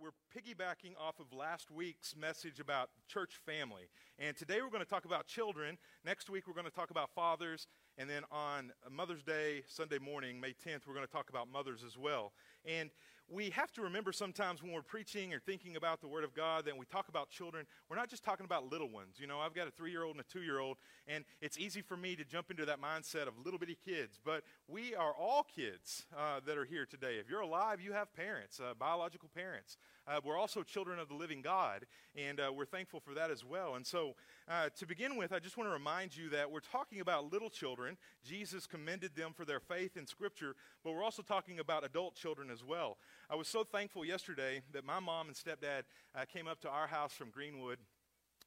we're piggybacking off of last week's message about church family. And today we're going to talk about children. Next week we're going to talk about fathers. And then on Mother's Day, Sunday morning, May 10th, we're going to talk about mothers as well. And we have to remember sometimes when we're preaching or thinking about the Word of God, that we talk about children, we're not just talking about little ones. You know, I've got a 3-year-old and a 2-year-old, and it's easy for me to jump into that mindset of little bitty kids. But we are all kids that are here today. If you're alive, you have parents, biological parents. We're also children of the living God, and we're thankful for that as well. And so to begin with, I just want to remind you that we're talking about little children. Jesus commended them for their faith in Scripture, but we're also talking about adult children as well. I was so thankful yesterday that my mom and stepdad came up to our house from Greenwood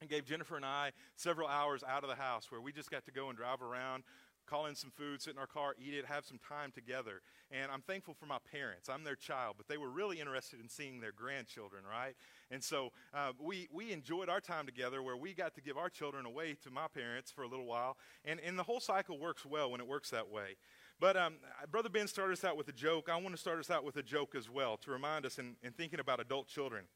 and gave Jennifer and I several hours out of the house where we just got to go and drive around, call in some food, sit in our car, eat it, have some time together. And I'm thankful for my parents. I'm their child, but they were really interested in seeing their grandchildren, right? And so we enjoyed our time together where we got to give our children away to my parents for a little while. And the whole cycle works well when it works that way. But Brother Ben started us out with a joke. I want to start us out with a joke as well to remind us in thinking about adult children.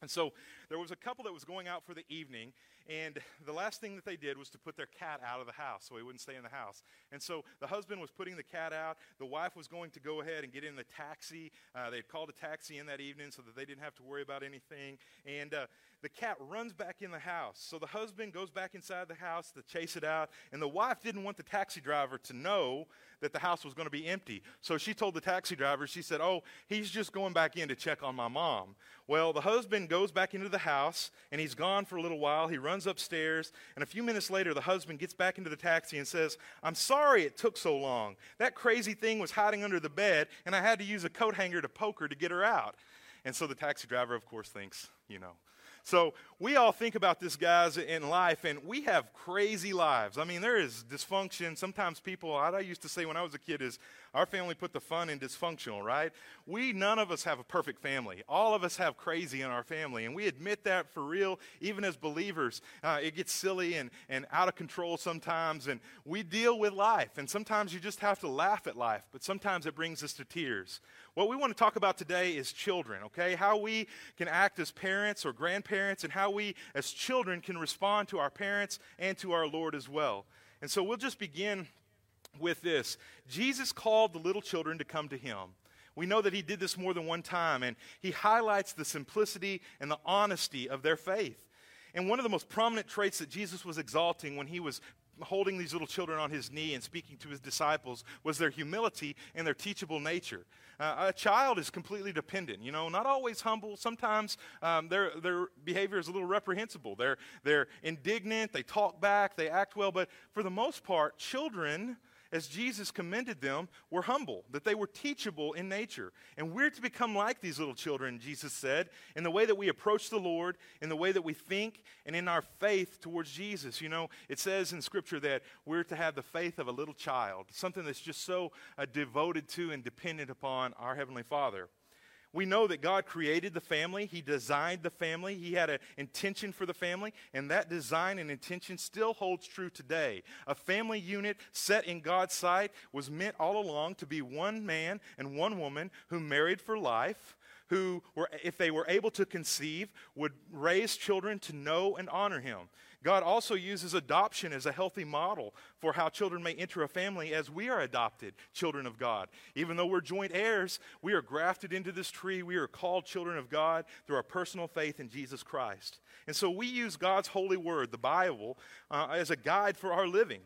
And so there was a couple that was going out for the evening, and the last thing that they did was to put their cat out of the house so he wouldn't stay in the house. And so the husband was putting the cat out. The wife was going to go ahead and get in the taxi. They'd called a taxi in that evening so that they didn't have to worry about anything. And the cat runs back in the house. So the husband goes back inside the house to chase it out, and the wife didn't want the taxi driver to know that the house was going to be empty. So she told the taxi driver, she said, "Oh, he's just going back in to check on my mom." Well, the husband goes back into the house, and he's gone for a little while. He runs upstairs, and a few minutes later, the husband gets back into the taxi and says, "I'm sorry it took so long. That crazy thing was hiding under the bed, and I had to use a coat hanger to poke her to get her out." And so the taxi driver, of course, thinks, you know. So we all think about this, guys, in life, and we have crazy lives. I mean, there is dysfunction. Sometimes people, what I used to say when I was a kid is, our family put the fun in dysfunctional, right? None of us have a perfect family. All of us have crazy in our family, and we admit that for real, even as believers. It gets silly and out of control sometimes, and we deal with life, and sometimes you just have to laugh at life, but sometimes it brings us to tears. What we want to talk about today is children, okay? How we can act as parents or grandparents, and how we as children can respond to our parents and to our Lord as well. And so we'll just begin with this. Jesus called the little children to come to him. We know that he did this more than one time, and he highlights the simplicity and the honesty of their faith. And one of the most prominent traits that Jesus was exalting when he was holding these little children on his knee and speaking to his disciples was their humility and their teachable nature. A child is completely dependent, you know, not always humble. Sometimes their behavior is a little reprehensible. They're indignant, they talk back, they act well, but for the most part, children, as Jesus commended them, were humble, that they were teachable in nature. And we're to become like these little children, Jesus said, in the way that we approach the Lord, in the way that we think, and in our faith towards Jesus. You know, it says in Scripture that we're to have the faith of a little child, something that's just so devoted to and dependent upon our Heavenly Father. We know that God created the family. He designed the family. He had an intention for the family, and that design and intention still holds true today. A family unit set in God's sight was meant all along to be one man and one woman who married for life, who, if they were able to conceive, would raise children to know and honor him. God also uses adoption as a healthy model for how children may enter a family, as we are adopted children of God. Even though we're joint heirs, we are grafted into this tree. We are called children of God through our personal faith in Jesus Christ. And so we use God's holy word, the Bible, as a guide for our living.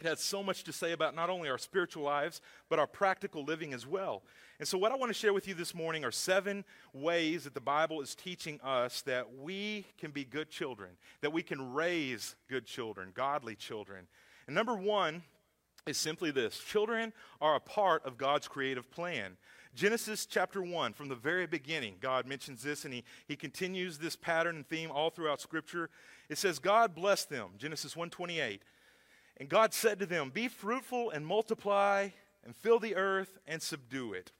It has so much to say about not only our spiritual lives, but our practical living as well. And so what I want to share with you this morning are 7 ways that the Bible is teaching us that we can be good children, that we can raise good children, godly children. And number 1 is simply this. Children are a part of God's creative plan. Genesis chapter 1, from the very beginning, God mentions this, and he continues this pattern and theme all throughout Scripture. It says, God blessed them, Genesis 1:28. And God said to them, "Be fruitful and multiply and fill the earth and subdue it."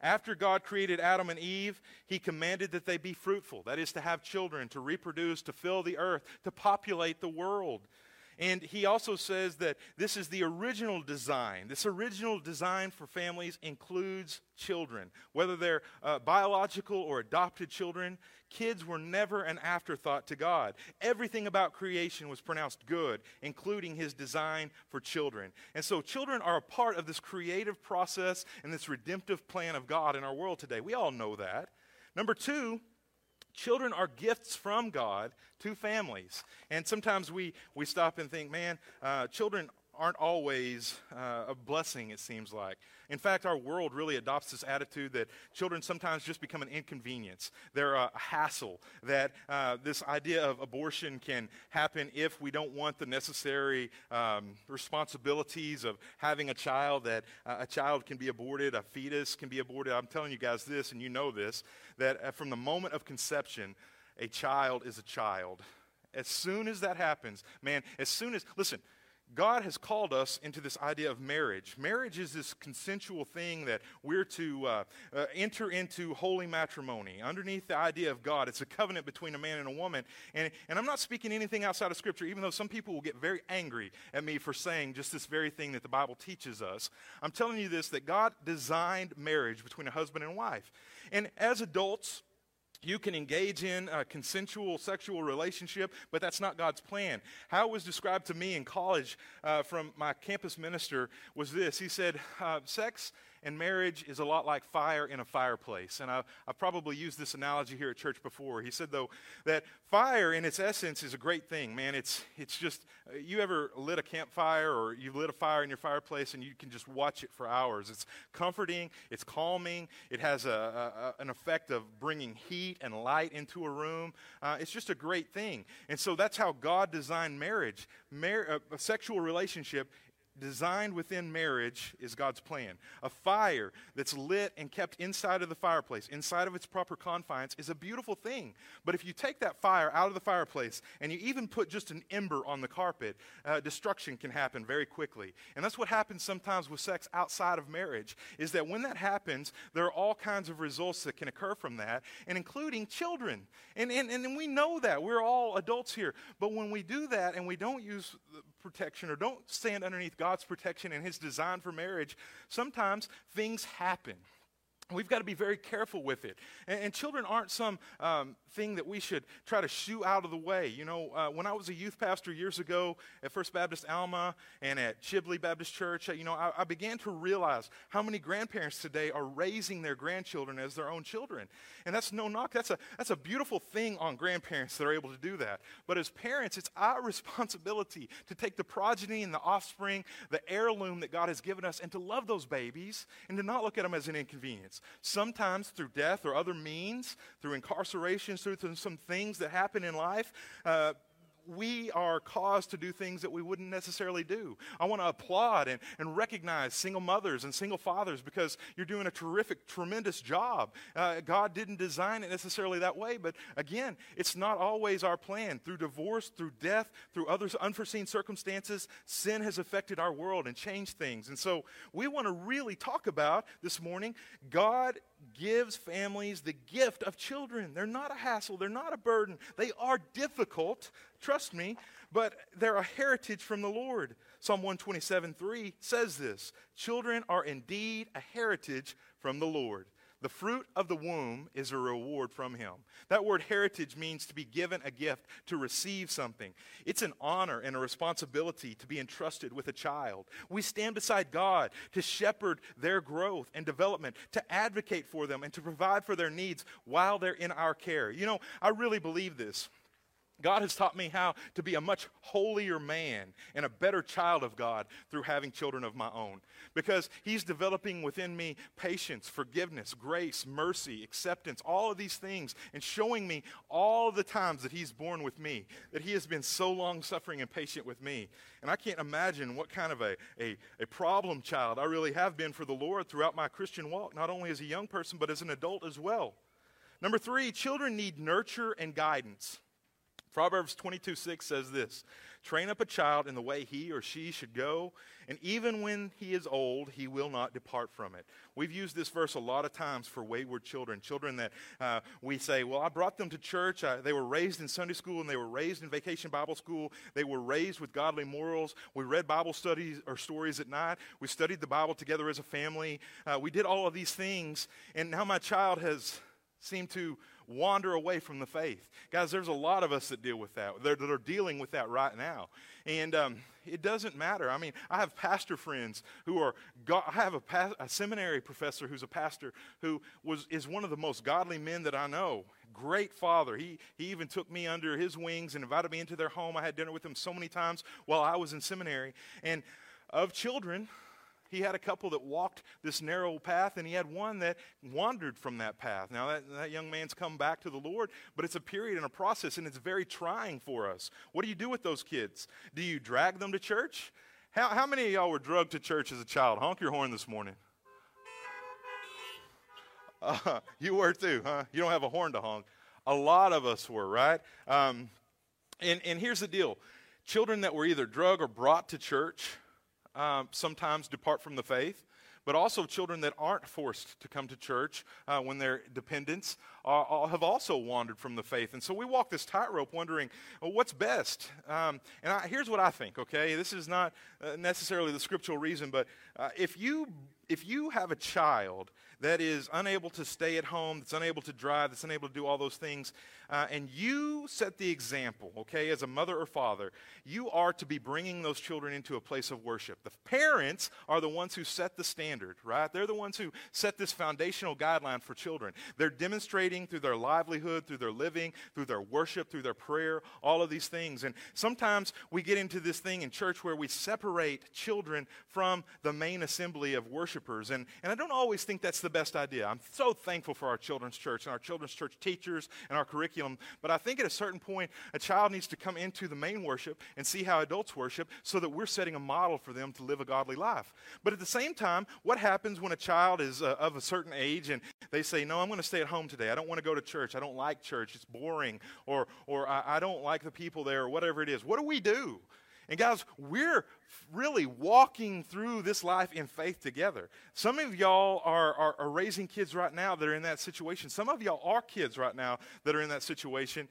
After God created Adam and Eve, he commanded that they be fruitful. That is, to have children, to reproduce, to fill the earth, to populate the world. And he also says that this is the original design. This original design for families includes children, whether they're biological or adopted children. Kids were never an afterthought to God. Everything about creation was pronounced good, including his design for children. And so children are a part of this creative process and this redemptive plan of God in our world today. We all know that. Number two, children are gifts from God to families. And sometimes we stop and think, man, children aren't always a blessing, it seems like. In fact, our world really adopts this attitude that children sometimes just become an inconvenience. They're a hassle, that this idea of abortion can happen if we don't want the necessary responsibilities of having a child, that a child can be aborted, a fetus can be aborted. I'm telling you guys this, and you know this, that from the moment of conception, a child is a child. As soon as that happens, man, as soon as, listen, God has called us into this idea of marriage. Marriage is this consensual thing that we're to enter into holy matrimony. Underneath the idea of God, it's a covenant between a man and a woman. And I'm not speaking anything outside of Scripture, even though some people will get very angry at me for saying just this very thing that the Bible teaches us. I'm telling you this, that God designed marriage between a husband and wife. And as adults, you can engage in a consensual sexual relationship, but that's not God's plan. How it was described to me in college from my campus minister was this. He said, sex and marriage is a lot like fire in a fireplace. And I've probably used this analogy here at church before. He said, though, that fire in its essence is a great thing, man. It's just, you ever lit a campfire or you've lit a fire in your fireplace and you can just watch it for hours. It's comforting. It's calming. It has an effect of bringing heat and light into a room. It's just a great thing. And so that's how God designed marriage. A sexual relationship designed within marriage is God's plan. A fire that's lit and kept inside of the fireplace, inside of its proper confines, is a beautiful thing. But if you take that fire out of the fireplace and you even put just an ember on the carpet, destruction can happen very quickly. And that's what happens sometimes with sex outside of marriage, is that when that happens, there are all kinds of results that can occur from that, and including children. And we know that. We're all adults here. But when we do that and we don't use protection or don't stand underneath God's protection and his design for marriage, sometimes things happen. We've got to be very careful with it. And children aren't some thing that we should try to shoo out of the way. You know, when I was a youth pastor years ago at First Baptist Alma and at Chibley Baptist Church, you know, I began to realize how many grandparents today are raising their grandchildren as their own children. And that's no knock. That's a beautiful thing on grandparents that are able to do that. But as parents, it's our responsibility to take the progeny and the offspring, the heirloom that God has given us, and to love those babies and to not look at them as an inconvenience. Sometimes through death or other means, through incarceration, through some things that happen in life, we are caused to do things that we wouldn't necessarily do. I want to applaud and recognize single mothers and single fathers, because you're doing a terrific, tremendous job. God didn't design it necessarily that way, but again, it's not always our plan. Through divorce, through death, through other unforeseen circumstances, sin has affected our world and changed things. And so we want to really talk about this morning, God gives families the gift of children. They're not a hassle. They're not a burden. They are difficult, trust me, but they're a heritage from the Lord. Psalm 127:3 says this, "Children are indeed a heritage from the Lord. The fruit of the womb is a reward from him." That word heritage means to be given a gift, to receive something. It's an honor and a responsibility to be entrusted with a child. We stand beside God to shepherd their growth and development, to advocate for them, and to provide for their needs while they're in our care. You know, I really believe this. God has taught me how to be a much holier man and a better child of God through having children of my own, because he's developing within me patience, forgiveness, grace, mercy, acceptance, all of these things, and showing me all the times that he's borne with me, that he has been so long-suffering and patient with me. And I can't imagine what kind of a problem child I really have been for the Lord throughout my Christian walk, not only as a young person, but as an adult as well. Number three, children need nurture and guidance. Proverbs 22:6 says this, "Train up a child in the way he or she should go, and even when he is old, he will not depart from it." We've used this verse a lot of times for wayward children, children that we say, well, I brought them to church. They were raised in Sunday school, and they were raised in Vacation Bible School. They were raised with godly morals. We read Bible studies or stories at night. We studied the Bible together as a family. We did all of these things, and now my child has seemed to wander away from the faith. Guys, there's a lot of us that deal with that, that are dealing with that right now. And it doesn't matter. I mean, I have pastor friends who are, I have a seminary professor who's a pastor who is one of the most godly men that I know. Great father. He even took me under his wings and invited me into their home. I had dinner with him so many times while I was in seminary. And of children, he had a couple that walked this narrow path, and he had one that wandered from that path. Now, that young man's come back to the Lord, but it's a period and a process, and it's very trying for us. What do you do with those kids? Do you drag them to church? How many of y'all were drugged to church as a child? Honk your horn this morning. You were too, huh? You don't have a horn to honk. A lot of us were, right? And here's the deal. Children that were either drugged or brought to church sometimes depart from the faith, but also children that aren't forced to come to church when they're dependents have also wandered from the faith. And so we walk this tightrope wondering, well, what's best? Here's what I think, okay? This is not necessarily the scriptural reason, but if you have a child that is unable to stay at home, that's unable to drive, that's unable to do all those things, and you set the example, okay, as a mother or father, you are to be bringing those children into a place of worship. The parents are the ones who set the standard, right? They're the ones who set this foundational guideline for children. They're demonstrating through their livelihood, through their living, through their worship, through their prayer, all of these things. And sometimes we get into this thing in church where we separate children from the main assembly of worshipers. And I don't always think that's the best idea. I'm so thankful for our children's church and our children's church teachers and our curriculum, but I think at a certain point, a child needs to come into the main worship and see how adults worship so that we're setting a model for them to live a godly life. But at the same time, what happens when a child is of a certain age and they say, no, I'm going to stay at home today. I don't want to go to church. I don't like church. It's boring, or I don't like the people there, or whatever it is. What do we do? And guys, we're really walking through this life in faith together. Some of y'all are raising kids right now that are in that situation. Some of y'all are kids right now that are in that situation.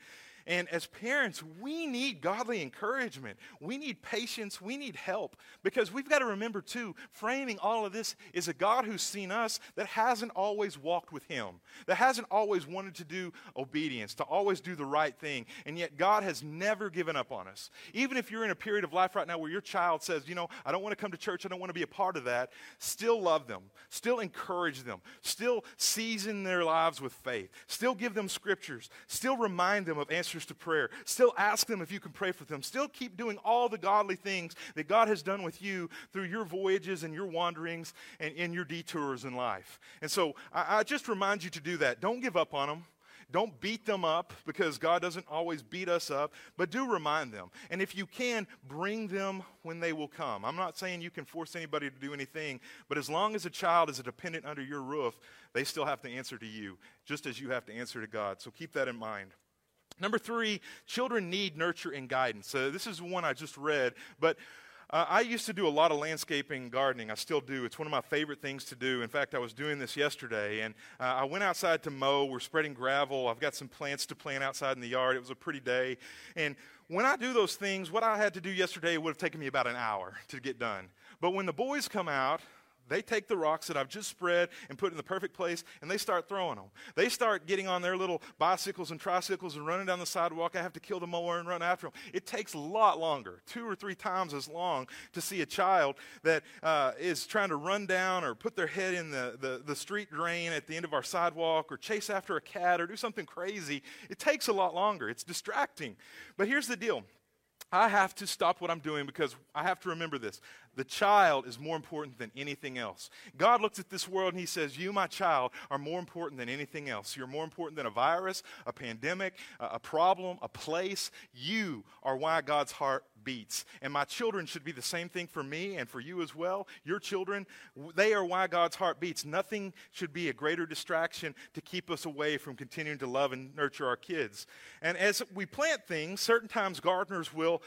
And as parents, we need godly encouragement. We need patience. We need help. Because we've got to remember, too, framing all of this is a God who's seen us that hasn't always walked with him, that hasn't always wanted to do obedience, to always do the right thing. And yet God has never given up on us. Even if you're in a period of life right now where your child says, you know, I don't want to come to church. I don't want to be a part of that. Still love them. Still encourage them. Still season their lives with faith. Still give them scriptures. Still remind them of answers to prayer. Still ask them if you can pray for them. Still keep doing all the godly things that God has done with you through your voyages and your wanderings and in your detours in life. And so I just remind you to do that. Don't give up on them. Don't beat them up, because God doesn't always beat us up, but do remind them. And if you can, bring them when they will come. I'm not saying you can force anybody to do anything, but as long as a child is a dependent under your roof, they still have to answer to you, just as you have to answer to God. So keep that in mind. Number 3, children need nurture and guidance. So this is one I just read, but I used to do a lot of landscaping and gardening. I still do. It's one of my favorite things to do. In fact, I was doing this yesterday, and I went outside to mow. We're spreading gravel. I've got some plants to plant outside in the yard. It was a pretty day. And when I do those things, what I had to do yesterday would have taken me about an hour to get done. But when the boys come out, they take the rocks that I've just spread and put in the perfect place, and they start throwing them. They start getting on their little bicycles and tricycles and running down the sidewalk. I have to kill the mower and run after them. It takes a lot longer, 2 or 3 times as long, to see a child that is trying to run down or put their head in the street drain at the end of our sidewalk, or chase after a cat, or do something crazy. It takes a lot longer. It's distracting. But here's the deal. I have to stop what I'm doing, because I have to remember this. The child is more important than anything else. God looks at this world and he says, you, my child, are more important than anything else. You're more important than a virus, a pandemic, a problem, a place. You are why God's heart beats. And my children should be the same thing for me and for you as well. Your children, they are why God's heart beats. Nothing should be a greater distraction to keep us away from continuing to love and nurture our kids. And as we plant things, certain times gardeners will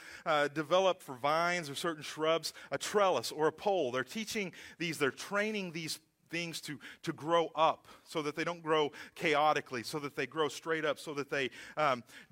develop for vines or certain shrubs a trellis or a pole. They're teaching these, they're training these things to grow up so that they don't grow chaotically, so that they grow straight up, so that they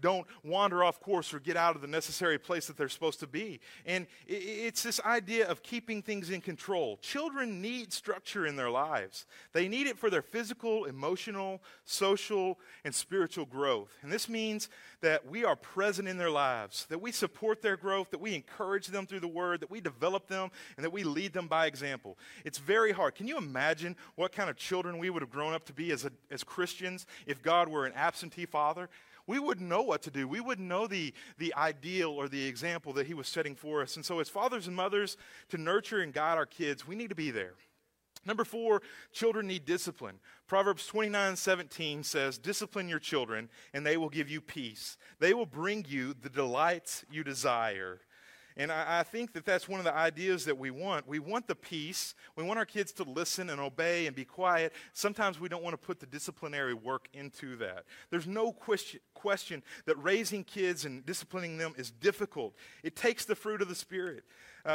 don't wander off course or get out of the necessary place that they're supposed to be. And it's this idea of keeping things in control. Children need structure in their lives. They need it for their physical, emotional, social, and spiritual growth. And this means that we are present in their lives, that we support their growth, that we encourage them through the word, that we develop them, and that we lead them by example. It's very hard. Can you imagine what kind of children we would have grown up to be as Christians if God were an absentee father? We wouldn't know what to do. We wouldn't know the ideal or the example that he was setting for us. And so as fathers and mothers, to nurture and guide our kids, we need to be there. Number 4, children need discipline. Proverbs 29:17 says, discipline your children and they will give you peace. They will bring you the delights you desire. And I think that that's one of the ideas that we want. We want the peace. We want our kids to listen and obey and be quiet. Sometimes we don't want to put the disciplinary work into that. There's no question that raising kids and disciplining them is difficult. It takes the fruit of the Spirit,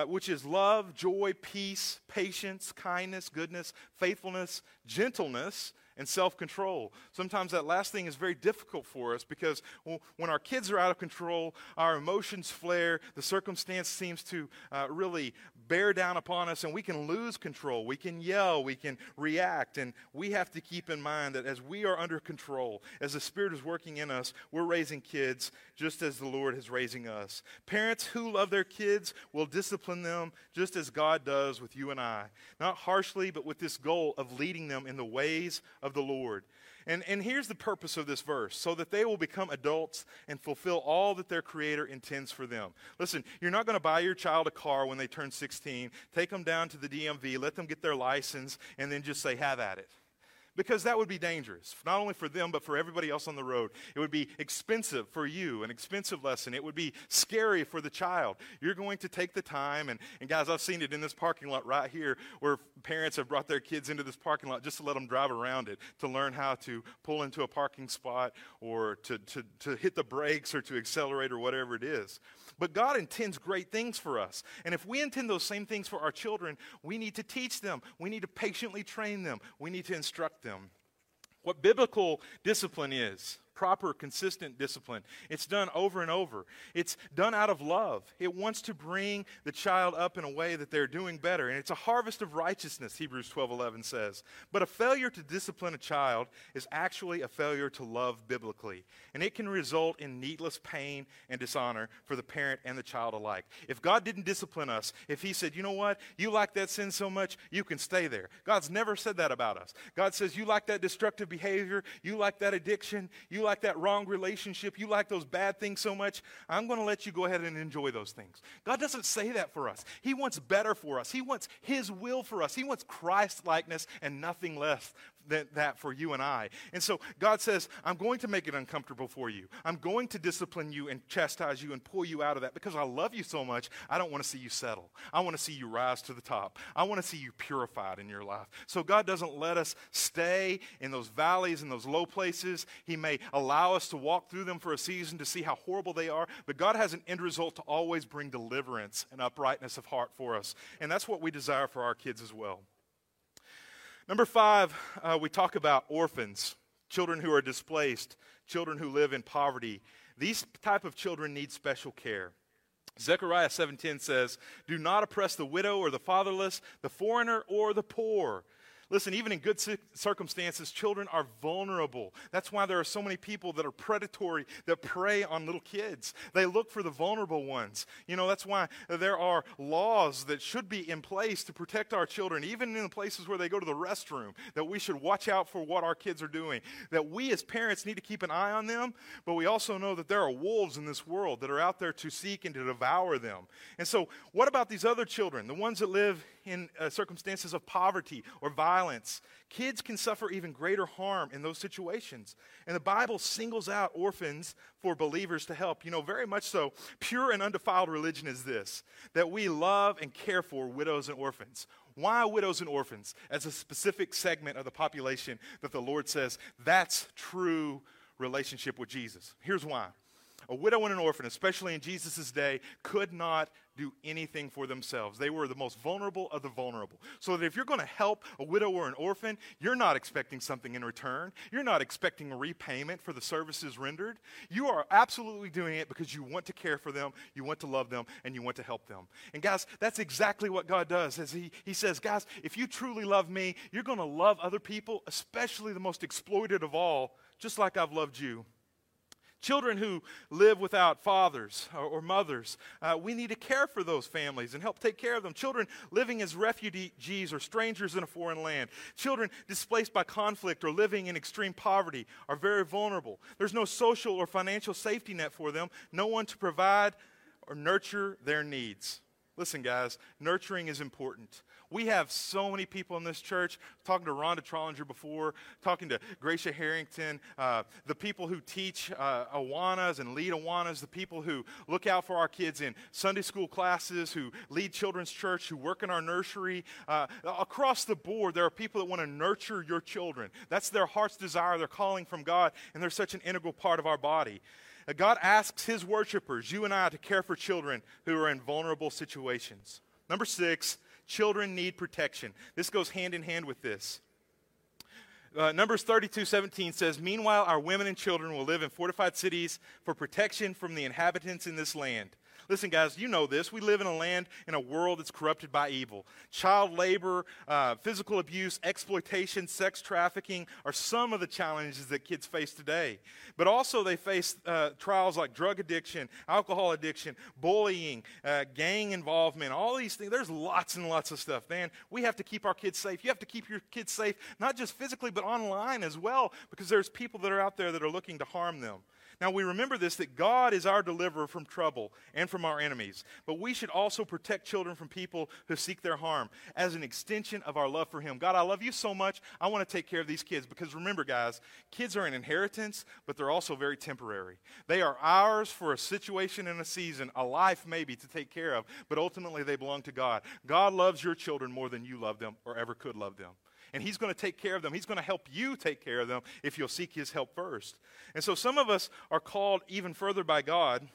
which is love, joy, peace, patience, kindness, goodness, faithfulness, gentleness, and self-control. Sometimes that last thing is very difficult for us because when our kids are out of control, our emotions flare, the circumstance seems to really bear down upon us, and we can lose control. We can yell, we can react, and we have to keep in mind that as we are under control, as the Spirit is working in us, we're raising kids just as the Lord is raising us. Parents who love their kids will discipline them just as God does with you and I. Not harshly, but with this goal of leading them in the ways of the Lord. And here's the purpose of this verse, so that they will become adults and fulfill all that their Creator intends for them. Listen, you're not going to buy your child a car when they turn 16, take them down to the DMV, let them get their license, and then just say, have at it. Because that would be dangerous, not only for them, but for everybody else on the road. It would be expensive for you, an expensive lesson. It would be scary for the child. You're going to take the time, and guys, I've seen it in this parking lot right here where parents have brought their kids into this parking lot just to let them drive around it, to learn how to pull into a parking spot or to hit the brakes or to accelerate or whatever it is. But God intends great things for us. And if we intend those same things for our children, we need to teach them. We need to patiently train them. We need to instruct them. What biblical discipline is, proper, consistent discipline, it's done over and over. It's done out of love. It wants to bring the child up in a way that they're doing better. And it's a harvest of righteousness, Hebrews 12:11 says. But a failure to discipline a child is actually a failure to love biblically. And it can result in needless pain and dishonor for the parent and the child alike. If God didn't discipline us, if he said, you know what, you like that sin so much, you can stay there. God's never said that about us. God says, you like that destructive behavior, you like that addiction, you like that wrong relationship, you like those bad things so much, I'm going to let you go ahead and enjoy those things. God doesn't say that for us. He wants better for us. He wants his will for us. He wants Christ-likeness and nothing less than that for you and I. And so God says, I'm going to make it uncomfortable for you. I'm going to discipline you and chastise you and pull you out of that because I love you so much. I don't want to see you settle. I want to see you rise to the top. I want to see you purified in your life. So God doesn't let us stay in those valleys and those low places. He may allow us to walk through them for a season to see how horrible they are, but God has an end result to always bring deliverance and uprightness of heart for us. And that's what we desire for our kids as well. Number 5, we talk about orphans, children who are displaced, children who live in poverty. These type of children need special care. Zechariah 7:10 says, do not oppress the widow or the fatherless, the foreigner or the poor. Listen, even in good circumstances, children are vulnerable. That's why there are so many people that are predatory, that prey on little kids. They look for the vulnerable ones. You know, that's why there are laws that should be in place to protect our children, even in the places where they go to the restroom, that we should watch out for what our kids are doing, that we as parents need to keep an eye on them, but we also know that there are wolves in this world that are out there to seek and to devour them. And so what about these other children, the ones that live in circumstances of poverty or violence? Kids can suffer even greater harm in those situations. And the Bible singles out orphans for believers to help. You know, very much so, pure and undefiled religion is this, that we love and care for widows and orphans. Why widows and orphans? As a specific segment of the population that the Lord says, that's true relationship with Jesus. Here's why. A widow and an orphan, especially in Jesus' day, could not do anything for themselves. They were the most vulnerable of the vulnerable. So that if you're going to help a widow or an orphan, you're not expecting something in return. You're not expecting a repayment for the services rendered. You are absolutely doing it because you want to care for them, you want to love them, and you want to help them. And guys, that's exactly what God does. As He says, guys, if you truly love me, you're going to love other people, especially the most exploited of all, just like I've loved you. Children who live without fathers or mothers, we need to care for those families and help take care of them. Children living as refugees or strangers in a foreign land. Children displaced by conflict or living in extreme poverty are very vulnerable. There's no social or financial safety net for them, no one to provide or nurture their needs. Listen, guys, nurturing is important. We have so many people in this church, talking to Rhonda Trollinger before, talking to Gracia Harrington, the people who teach Awanas and lead Awanas, the people who look out for our kids in Sunday school classes, who lead children's church, who work in our nursery. Across the board, there are people that want to nurture your children. That's their heart's desire, their calling from God, and they're such an integral part of our body. God asks his worshipers, you and I, to care for children who are in vulnerable situations. Number 6, children need protection. This goes hand in hand with this. Numbers 32:17 says, meanwhile, our women and children will live in fortified cities for protection from the inhabitants in this land. Listen, guys, you know this. We live in a land, in a world that's corrupted by evil. Child labor, physical abuse, exploitation, sex trafficking are some of the challenges that kids face today. But also they face trials like drug addiction, alcohol addiction, bullying, gang involvement, all these things. There's lots and lots of stuff, man. We have to keep our kids safe. You have to keep your kids safe, not just physically, but online as well, because there's people that are out there that are looking to harm them. Now, we remember this, that God is our deliverer from trouble and from our enemies. But we should also protect children from people who seek their harm as an extension of our love for him. God, I love you so much. I want to take care of these kids. Because remember, guys, kids are an inheritance, but they're also very temporary. They are ours for a situation and a season, a life maybe to take care of. But ultimately, they belong to God. God loves your children more than you love them or ever could love them. And he's going to take care of them. He's going to help you take care of them if you'll seek his help first. And so some of us are called even further by God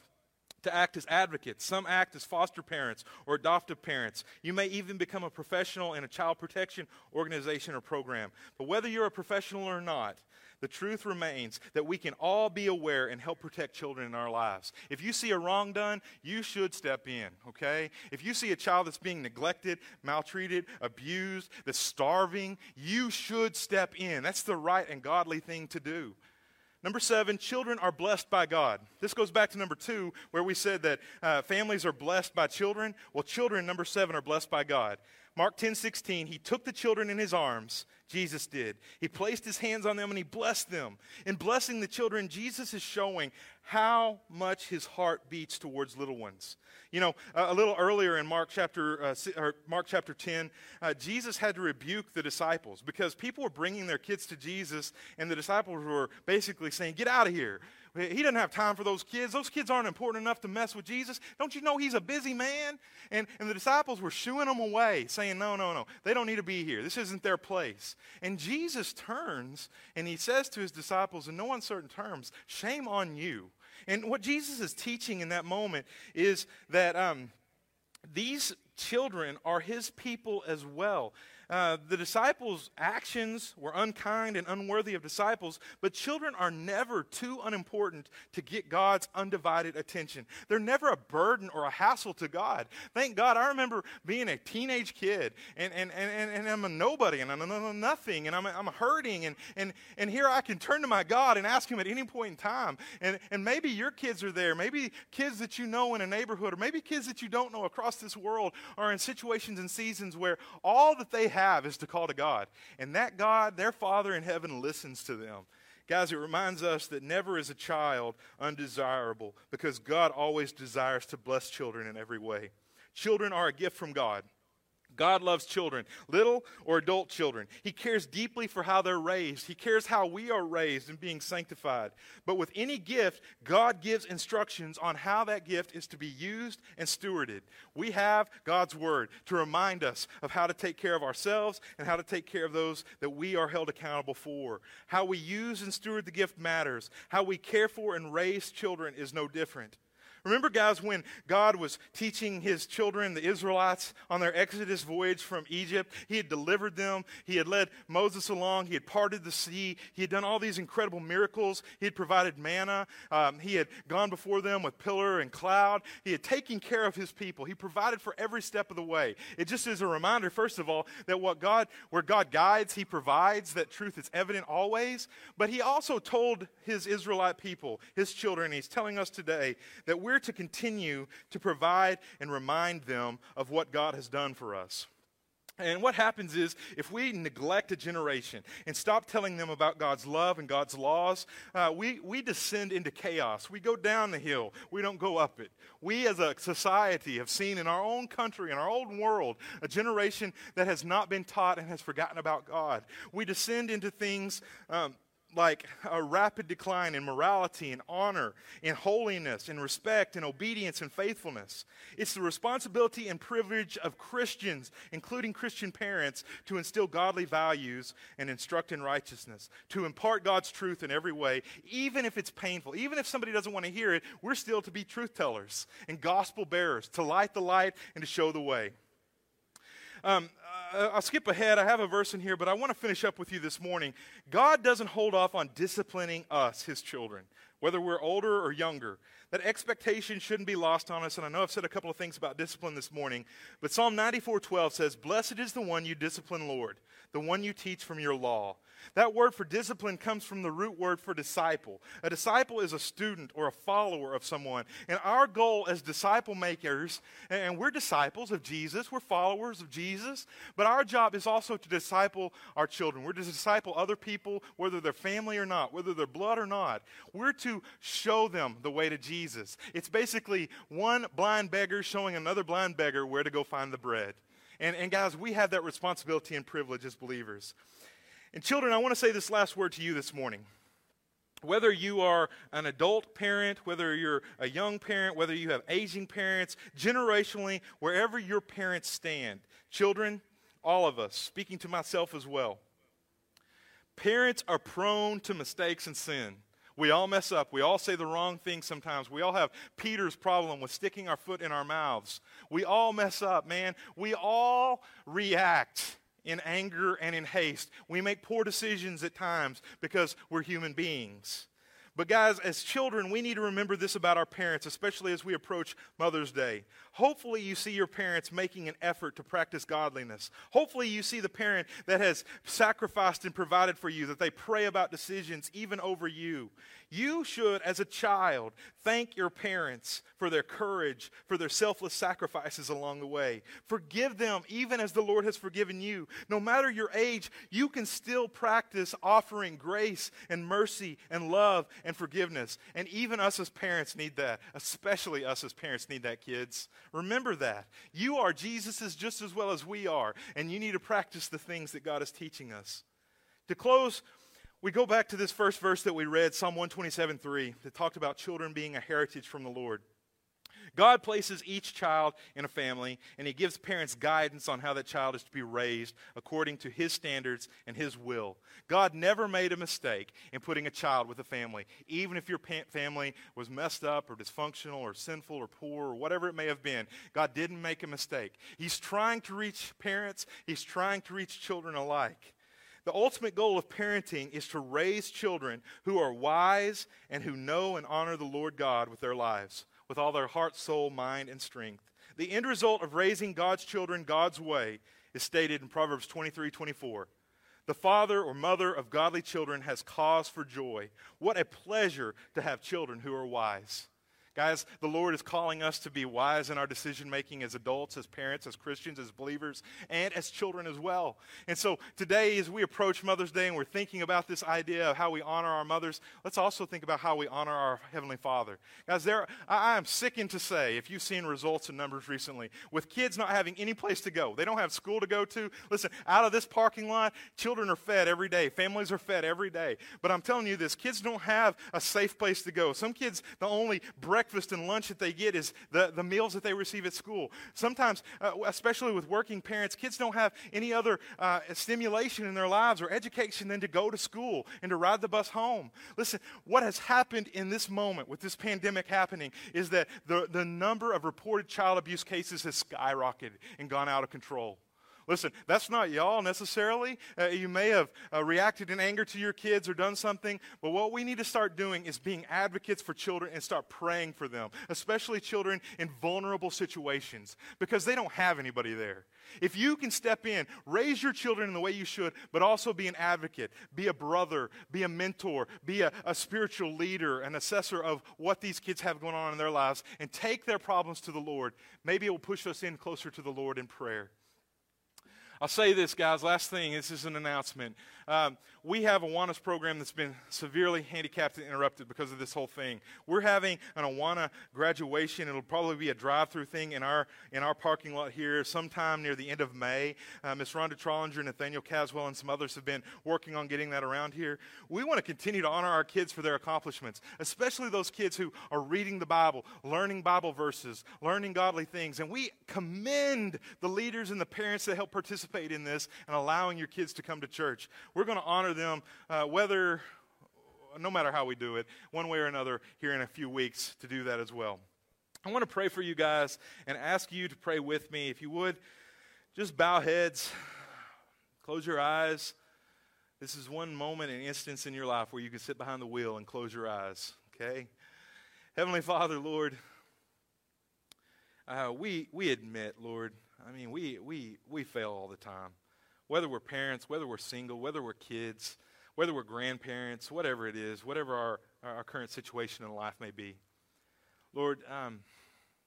to act as advocates. Some act as foster parents or adoptive parents. You may even become a professional in a child protection organization or program. But whether you're a professional or not, the truth remains that we can all be aware and help protect children in our lives. If you see a wrong done, you should step in, okay? If you see a child that's being neglected, maltreated, abused, that's starving, you should step in. That's the right and godly thing to do. Number 7, children are blessed by God. This goes back to number 2, where we said that families are blessed by children. Well, children, number 7, are blessed by God. Mark 10:16, he took the children in his arms, Jesus did. He placed his hands on them and he blessed them. In blessing the children, Jesus is showing how much his heart beats towards little ones. You know, a little earlier in Mark chapter 10, Jesus had to rebuke the disciples because people were bringing their kids to Jesus and the disciples were basically saying, get out of here. He doesn't have time for those kids. Those kids aren't important enough to mess with Jesus. Don't you know he's a busy man? And the disciples were shooing them away, saying, no. They don't need to be here. This isn't their place. And Jesus turns and he says to his disciples in no uncertain terms, shame on you. And what Jesus is teaching in that moment is that these children are his people as well. The disciples' actions were unkind and unworthy of disciples, but children are never too unimportant to get God's undivided attention. They're never a burden or a hassle to God. Thank God. I remember being a teenage kid, and I'm a nobody, and I'm a nothing, and I'm hurting, and here I can turn to my God and ask him at any point in time. And maybe your kids are there, maybe kids that you know in a neighborhood, or maybe kids that you don't know across this world are in situations and seasons where all that they have is to call to God. And that God, their Father in heaven, listens to them. Guys, it reminds us that never is a child undesirable, because God always desires to bless children in every way. Children are a gift from God. God loves children, little or adult children. He cares deeply for how they're raised. He cares how we are raised and being sanctified. But with any gift, God gives instructions on how that gift is to be used and stewarded. We have God's word to remind us of how to take care of ourselves and how to take care of those that we are held accountable for. How we use and steward the gift matters. How we care for and raise children is no different. Remember, guys, when God was teaching his children, the Israelites, on their Exodus voyage from Egypt? He had delivered them. He had led Moses along. He had parted the sea. He had done all these incredible miracles. He had provided manna. He had gone before them with pillar and cloud. He had taken care of his people. He provided for every step of the way. It just is a reminder, first of all, that where God guides, he provides. That truth is evident always. But he also told his Israelite people, his children, and he's telling us today that we're to continue to provide and remind them of what God has done for us. And what happens is, if we neglect a generation and stop telling them about God's love and God's laws, we descend into chaos. We go down the hill. We don't go up it. We as a society have seen in our own country, in our own world, a generation that has not been taught and has forgotten about God. We descend into things like a rapid decline in morality and honor, in holiness, in respect, in obedience and faithfulness. It's the responsibility and privilege of Christians, including Christian parents, to instill godly values and instruct in righteousness, to impart God's truth in every way, even if it's painful. Even if somebody doesn't want to hear it, we're still to be truth tellers and gospel bearers, to light the light and to show the way. I'll skip ahead. I have a verse in here, but I want to finish up with you this morning. God doesn't hold off on disciplining us, his children, whether we're older or younger. That expectation shouldn't be lost on us, and I know I've said a couple of things about discipline this morning, but Psalm 94:12 says, "Blessed is the one you discipline, Lord, the one you teach from your law." That word for discipline comes from the root word for disciple. A disciple is a student or a follower of someone. And our goal as disciple makers, and we're disciples of Jesus, we're followers of Jesus, but our job is also to disciple our children. We're to disciple other people, whether they're family or not, whether they're blood or not. We're to show them the way to Jesus. It's basically one blind beggar showing another blind beggar where to go find the bread. And guys, we have that responsibility and privilege as believers. And children, I want to say this last word to you this morning. Whether you are an adult parent, whether you're a young parent, whether you have aging parents, generationally, wherever your parents stand, children, all of us, speaking to myself as well, parents are prone to mistakes and sin. We all mess up. We all say the wrong thing sometimes. We all have Peter's problem with sticking our foot in our mouths. We all mess up, man. We all react in anger and in haste. We make poor decisions at times because we're human beings. But guys, as children, we need to remember this about our parents, especially as we approach Mother's Day. Hopefully you see your parents making an effort to practice godliness. Hopefully you see the parent that has sacrificed and provided for you, that they pray about decisions even over you. You should, as a child, thank your parents for their courage, for their selfless sacrifices along the way. Forgive them even as the Lord has forgiven you. No matter your age, you can still practice offering grace and mercy and love and forgiveness. And even us as parents need that. Especially us as parents need that, kids. Remember that. You are Jesus's just as well as we are, and you need to practice the things that God is teaching us. To close, we go back to this first verse that we read, Psalm 127:3, that talked about children being a heritage from the Lord. God places each child in a family, and he gives parents guidance on how that child is to be raised according to his standards and his will. God never made a mistake in putting a child with a family, even if your family was messed up or dysfunctional or sinful or poor or whatever it may have been. God didn't make a mistake. He's trying to reach parents. He's trying to reach children alike. The ultimate goal of parenting is to raise children who are wise and who know and honor the Lord God with their lives, with all their heart, soul, mind, and strength. The end result of raising God's children God's way is stated in Proverbs 23:24. The father or mother of godly children has cause for joy. What a pleasure to have children who are wise. Guys, the Lord is calling us to be wise in our decision-making as adults, as parents, as Christians, as believers, and as children as well. And so today, as we approach Mother's Day and we're thinking about this idea of how we honor our mothers, let's also think about how we honor our Heavenly Father. Guys, I am sickened to say, if you've seen results and numbers recently, with kids not having any place to go, they don't have school to go to. Listen, out of this parking lot, children are fed every day. Families are fed every day. But I'm telling you this, kids don't have a safe place to go. Some kids, the only breakfast and lunch that they get is the meals that they receive at school. Sometimes, especially with working parents, kids don't have any other stimulation in their lives or education than to go to school and to ride the bus home. Listen, what has happened in this moment with this pandemic happening is that the number of reported child abuse cases has skyrocketed and gone out of control. Listen, that's not y'all necessarily. You may have reacted in anger to your kids or done something, but what we need to start doing is being advocates for children and start praying for them, especially children in vulnerable situations, because they don't have anybody there. If you can step in, raise your children in the way you should, but also be an advocate, be a brother, be a mentor, be a spiritual leader, an assessor of what these kids have going on in their lives, and take their problems to the Lord. Maybe it will push us in closer to the Lord in prayer. I'll say this, guys, last thing, this is an announcement. We have a Awanas program that's been severely handicapped and interrupted because of this whole thing. We're having an Awana graduation. It'll probably be a drive-through thing in our parking lot here sometime near the end of May. Ms. Rhonda Trollinger, Nathaniel Caswell, and some others have been working on getting that around here. We want to continue to honor our kids for their accomplishments, especially those kids who are reading the Bible, learning Bible verses, learning godly things. And we commend the leaders and the parents that help participate in this and allowing your kids to come to church. We're going to honor them no matter how we do it, one way or another, here in a few weeks to do that as well. I want to pray for you guys and ask you to pray with me. If you would, just bow heads, close your eyes. This is one moment, an instance in your life where you can sit behind the wheel and close your eyes, okay? Heavenly Father, Lord, we admit, Lord, I mean, we fail all the time, whether we're parents, whether we're single, whether we're kids, whether we're grandparents, whatever it is, whatever our current situation in life may be. Lord,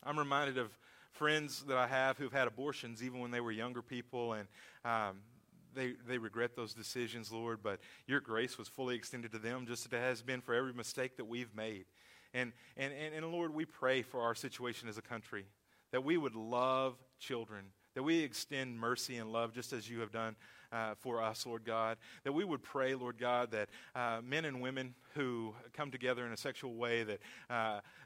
I'm reminded of friends that I have who've had abortions even when they were younger people, and they regret those decisions, Lord, but your grace was fully extended to them just as it has been for every mistake that we've made. And Lord, we pray for our situation as a country, that we would love children, that we extend mercy and love just as you have done for us, Lord God, that we would pray, Lord God, that men and women who come together in a sexual way, that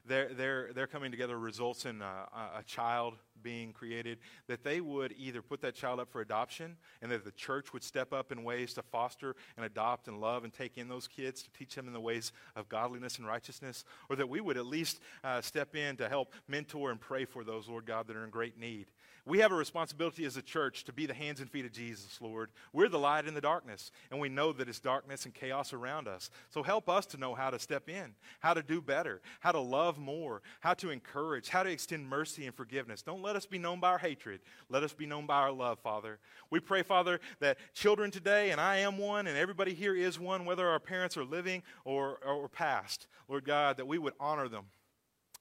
their coming together results in a child being created, that they would either put that child up for adoption and that the church would step up in ways to foster and adopt and love and take in those kids to teach them in the ways of godliness and righteousness, or that we would at least step in to help mentor and pray for those, Lord God, that are in great need. We have a responsibility as a church to be the hands and feet of Jesus, Lord. We're the light in the darkness, and we know that it's darkness and chaos around us. So help us to know how to step in, how to do better, how to love more, how to encourage, how to extend mercy and forgiveness. Don't let us be known by our hatred. Let us be known by our love, Father. We pray, Father, that children today, and I am one, and everybody here is one, whether our parents are living or past, Lord God, that we would honor them.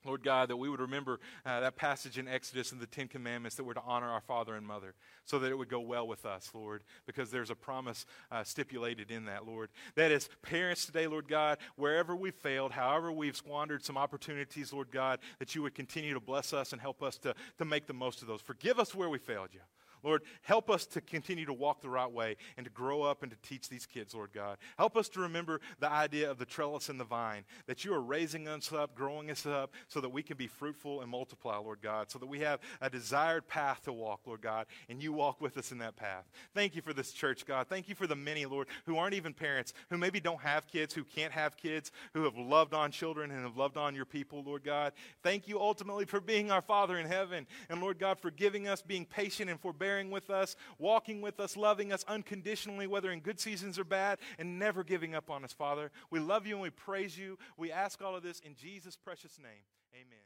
Lord God, that we would remember that passage in Exodus and the Ten Commandments, that we're to honor our father and mother so that it would go well with us, Lord, because there's a promise stipulated in that, Lord. That as parents today, Lord God, wherever we've failed, however we've squandered some opportunities, Lord God, that you would continue to bless us and help us to make the most of those. Forgive us where we failed you. Lord, help us to continue to walk the right way and to grow up and to teach these kids, Lord God. Help us to remember the idea of the trellis and the vine, that you are raising us up, growing us up, so that we can be fruitful and multiply, Lord God, so that we have a desired path to walk, Lord God, and you walk with us in that path. Thank you for this church, God. Thank you for the many, Lord, who aren't even parents, who maybe don't have kids, who can't have kids, who have loved on children and have loved on your people, Lord God. Thank you ultimately for being our Father in heaven, and Lord God, for giving us, being patient and forbearing with us, walking with us, loving us unconditionally, whether in good seasons or bad, and never giving up on us, Father. We love you and we praise you. We ask all of this in Jesus' precious name. Amen.